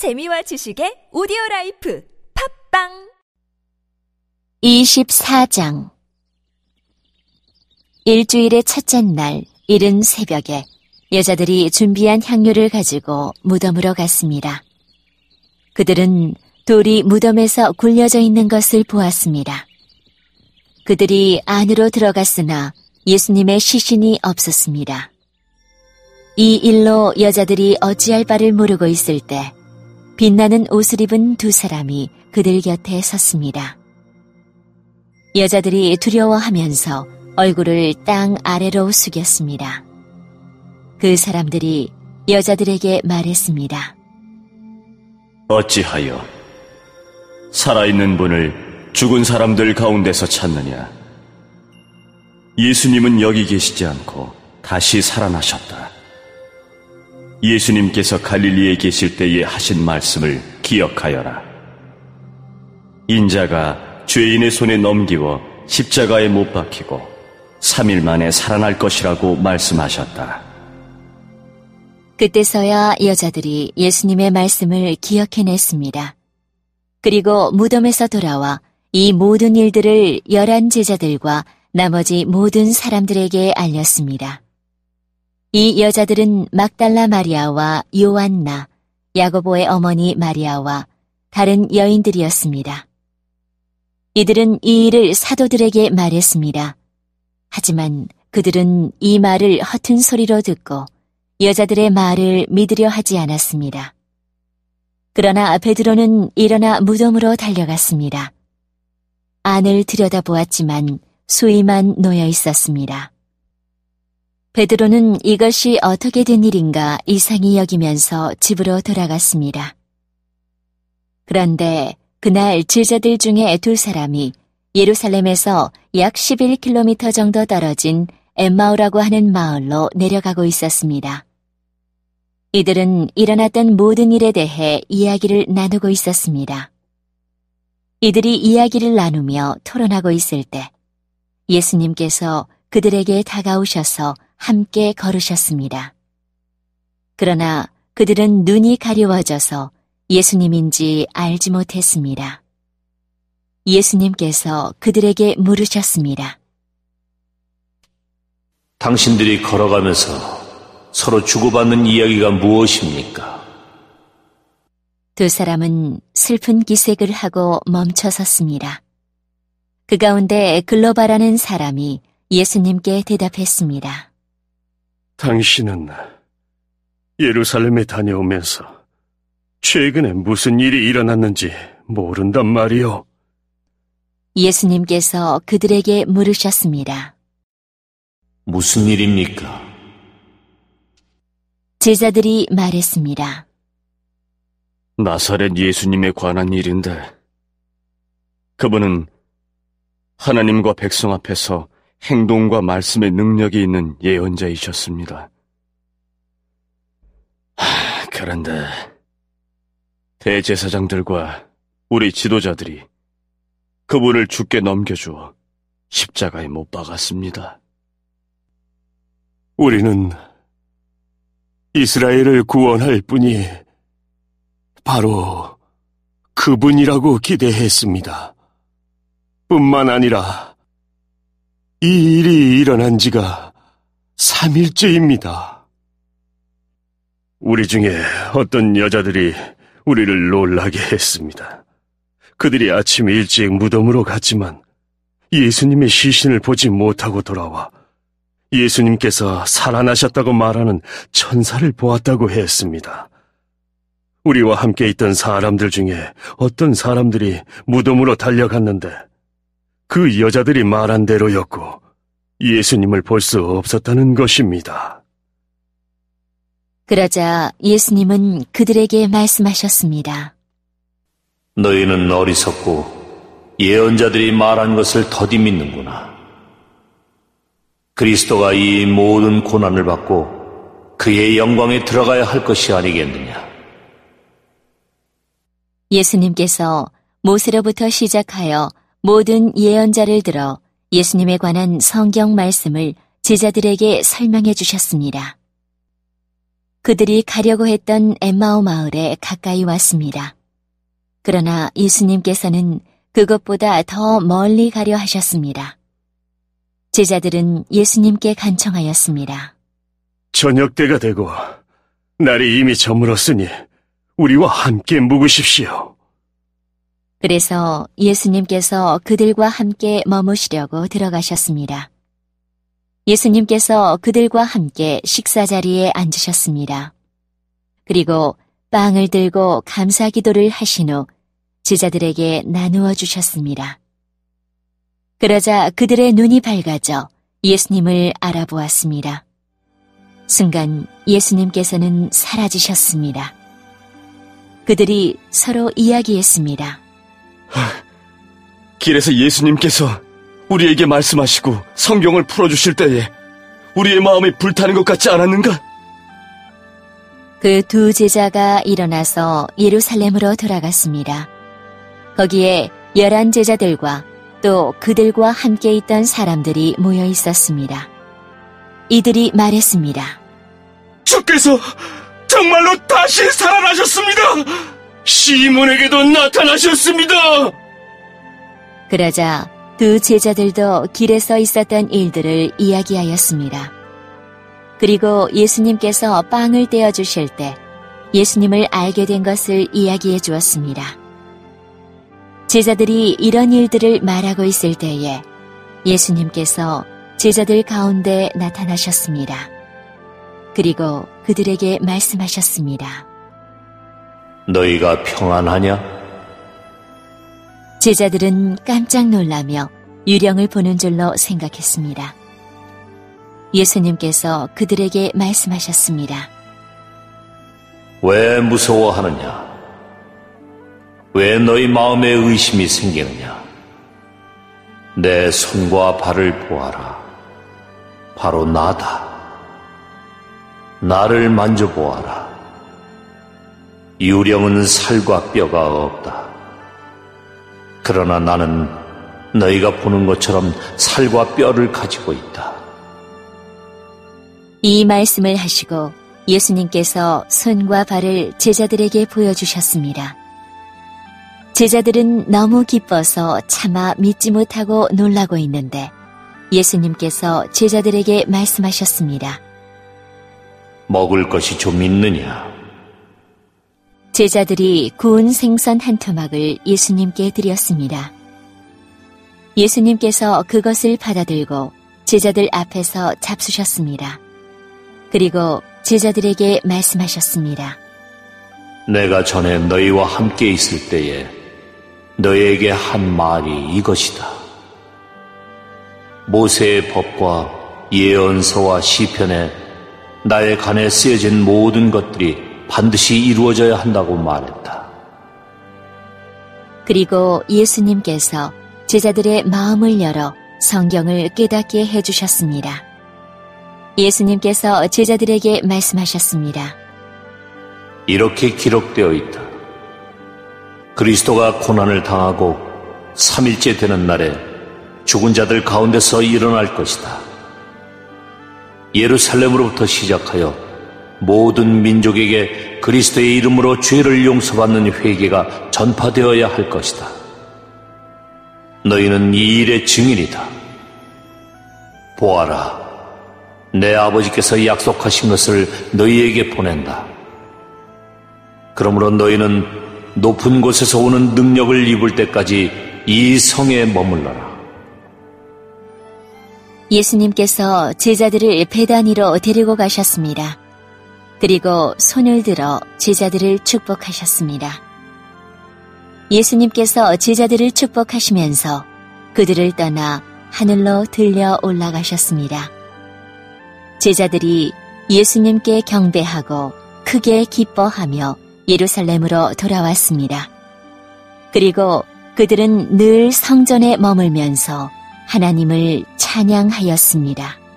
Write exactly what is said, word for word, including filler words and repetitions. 재미와 지식의 오디오라이프 팝빵 이십사 장. 일주일의 첫째 날 이른 새벽에 여자들이 준비한 향료를 가지고 무덤으로 갔습니다. 그들은 돌이 무덤에서 굴려져 있는 것을 보았습니다. 그들이 안으로 들어갔으나 예수님의 시신이 없었습니다. 이 일로 여자들이 어찌할 바를 모르고 있을 때 빛나는 옷을 입은 두 사람이 그들 곁에 섰습니다. 여자들이 두려워하면서 얼굴을 땅 아래로 숙였습니다. 그 사람들이 여자들에게 말했습니다. 어찌하여 살아있는 분을 죽은 사람들 가운데서 찾느냐? 예수님은 여기 계시지 않고 다시 살아나셨다. 예수님께서 갈릴리에 계실 때에 하신 말씀을 기억하여라. 인자가 죄인의 손에 넘기워 십자가에 못 박히고 삼 일 만에 살아날 것이라고 말씀하셨다. 그때서야 여자들이 예수님의 말씀을 기억해냈습니다. 그리고 무덤에서 돌아와 이 모든 일들을 열한 제자들과 나머지 모든 사람들에게 알렸습니다. 이 여자들은 막달라 마리아와 요안나, 야고보의 어머니 마리아와 다른 여인들이었습니다. 이들은 이 일을 사도들에게 말했습니다. 하지만 그들은 이 말을 허튼 소리로 듣고 여자들의 말을 믿으려 하지 않았습니다. 그러나 베드로는 일어나 무덤으로 달려갔습니다. 안을 들여다보았지만 수의만 놓여 있었습니다. 베드로는 이것이 어떻게 된 일인가 이상히 여기면서 집으로 돌아갔습니다. 그런데 그날 제자들 중에 두 사람이 예루살렘에서 약 십일 킬로미터 정도 떨어진 엠마오라고 하는 마을로 내려가고 있었습니다. 이들은 일어났던 모든 일에 대해 이야기를 나누고 있었습니다. 이들이 이야기를 나누며 토론하고 있을 때 예수님께서 그들에게 다가오셔서 함께 걸으셨습니다. 그러나 그들은 눈이 가려워져서 예수님인지 알지 못했습니다. 예수님께서 그들에게 물으셨습니다. 당신들이 걸어가면서 서로 주고받는 이야기가 무엇입니까? 두 사람은 슬픈 기색을 하고 멈춰섰습니다. 그 가운데 글로바라는 사람이 예수님께 대답했습니다. 당신은 예루살렘에 다녀오면서 최근에 무슨 일이 일어났는지 모른단 말이요. 예수님께서 그들에게 물으셨습니다. 무슨 일입니까? 제자들이 말했습니다. 나사렛 예수님에 관한 일인데 그분은 하나님과 백성 앞에서 행동과 말씀의 능력이 있는 예언자이셨습니다. 하, 그런데 대제사장들과 우리 지도자들이 그분을 죽게 넘겨주어 십자가에 못 박았습니다. 우리는 이스라엘을 구원할 분이 바로 그분이라고 기대했습니다. 뿐만 아니라 이 일이 일어난 지가 삼 일째입니다. 우리 중에 어떤 여자들이 우리를 놀라게 했습니다. 그들이 아침 일찍 무덤으로 갔지만 예수님의 시신을 보지 못하고 돌아와 예수님께서 살아나셨다고 말하는 천사를 보았다고 했습니다. 우리와 함께 있던 사람들 중에 어떤 사람들이 무덤으로 달려갔는데 그 여자들이 말한 대로였고 예수님을 볼 수 없었다는 것입니다. 그러자 예수님은 그들에게 말씀하셨습니다. 너희는 어리석고 예언자들이 말한 것을 더디 믿는구나. 그리스도가 이 모든 고난을 받고 그의 영광에 들어가야 할 것이 아니겠느냐. 예수님께서 모세로부터 시작하여 모든 예언자를 들어 예수님에 관한 성경 말씀을 제자들에게 설명해 주셨습니다. 그들이 가려고 했던 엠마오 마을에 가까이 왔습니다. 그러나 예수님께서는 그것보다 더 멀리 가려 하셨습니다. 제자들은 예수님께 간청하였습니다. 저녁때가 되고 날이 이미 저물었으니 우리와 함께 묵으십시오. 그래서 예수님께서 그들과 함께 머무시려고 들어가셨습니다. 예수님께서 그들과 함께 식사자리에 앉으셨습니다. 그리고 빵을 들고 감사기도를 하신 후 제자들에게 나누어 주셨습니다. 그러자 그들의 눈이 밝아져 예수님을 알아보았습니다. 순간 예수님께서는 사라지셨습니다. 그들이 서로 이야기했습니다. 하, 길에서 예수님께서 우리에게 말씀하시고 성경을 풀어주실 때에 우리의 마음이 불타는 것 같지 않았는가? 그 두 제자가 일어나서 예루살렘으로 돌아갔습니다. 거기에 열한 제자들과 또 그들과 함께 있던 사람들이 모여 있었습니다. 이들이 말했습니다. 주께서 정말로 다시 살아나셨습니다. 시몬에게도 나타나셨습니다. 그러자 두 제자들도 길에서 있었던 일들을 이야기하였습니다. 그리고 예수님께서 빵을 떼어주실 때 예수님을 알게 된 것을 이야기해 주었습니다. 제자들이 이런 일들을 말하고 있을 때에 예수님께서 제자들 가운데 나타나셨습니다. 그리고 그들에게 말씀하셨습니다. 너희가 평안하냐? 제자들은 깜짝 놀라며 유령을 보는 줄로 생각했습니다. 예수님께서 그들에게 말씀하셨습니다. 왜 무서워하느냐? 왜 너희 마음에 의심이 생기느냐? 내 손과 발을 보아라. 바로 나다. 나를 만져보아라. 유령은 살과 뼈가 없다. 그러나 나는 너희가 보는 것처럼 살과 뼈를 가지고 있다. 이 말씀을 하시고 예수님께서 손과 발을 제자들에게 보여주셨습니다. 제자들은 너무 기뻐서 차마 믿지 못하고 놀라고 있는데 예수님께서 제자들에게 말씀하셨습니다. 먹을 것이 좀 있느냐? 제자들이 구운 생선 한 토막을 예수님께 드렸습니다. 예수님께서 그것을 받아들고 제자들 앞에서 잡수셨습니다. 그리고 제자들에게 말씀하셨습니다. 내가 전에 너희와 함께 있을 때에 너희에게 한 말이 이것이다. 모세의 법과 예언서와 시편에 나의 간에 쓰여진 모든 것들이 반드시 이루어져야 한다고 말했다. 그리고 예수님께서 제자들의 마음을 열어 성경을 깨닫게 해주셨습니다. 예수님께서 제자들에게 말씀하셨습니다. 이렇게 기록되어 있다. 그리스도가 고난을 당하고 삼 일째 되는 날에 죽은 자들 가운데서 일어날 것이다. 예루살렘으로부터 시작하여 모든 민족에게 그리스도의 이름으로 죄를 용서받는 회개가 전파되어야 할 것이다. 너희는 이 일의 증인이다. 보아라, 내 아버지께서 약속하신 것을 너희에게 보낸다. 그러므로 너희는 높은 곳에서 오는 능력을 입을 때까지 이 성에 머물러라. 예수님께서 제자들을 베다니로 데리고 가셨습니다. 그리고 손을 들어 제자들을 축복하셨습니다. 예수님께서 제자들을 축복하시면서 그들을 떠나 하늘로 들려 올라가셨습니다. 제자들이 예수님께 경배하고 크게 기뻐하며 예루살렘으로 돌아왔습니다. 그리고 그들은 늘 성전에 머물면서 하나님을 찬양하였습니다.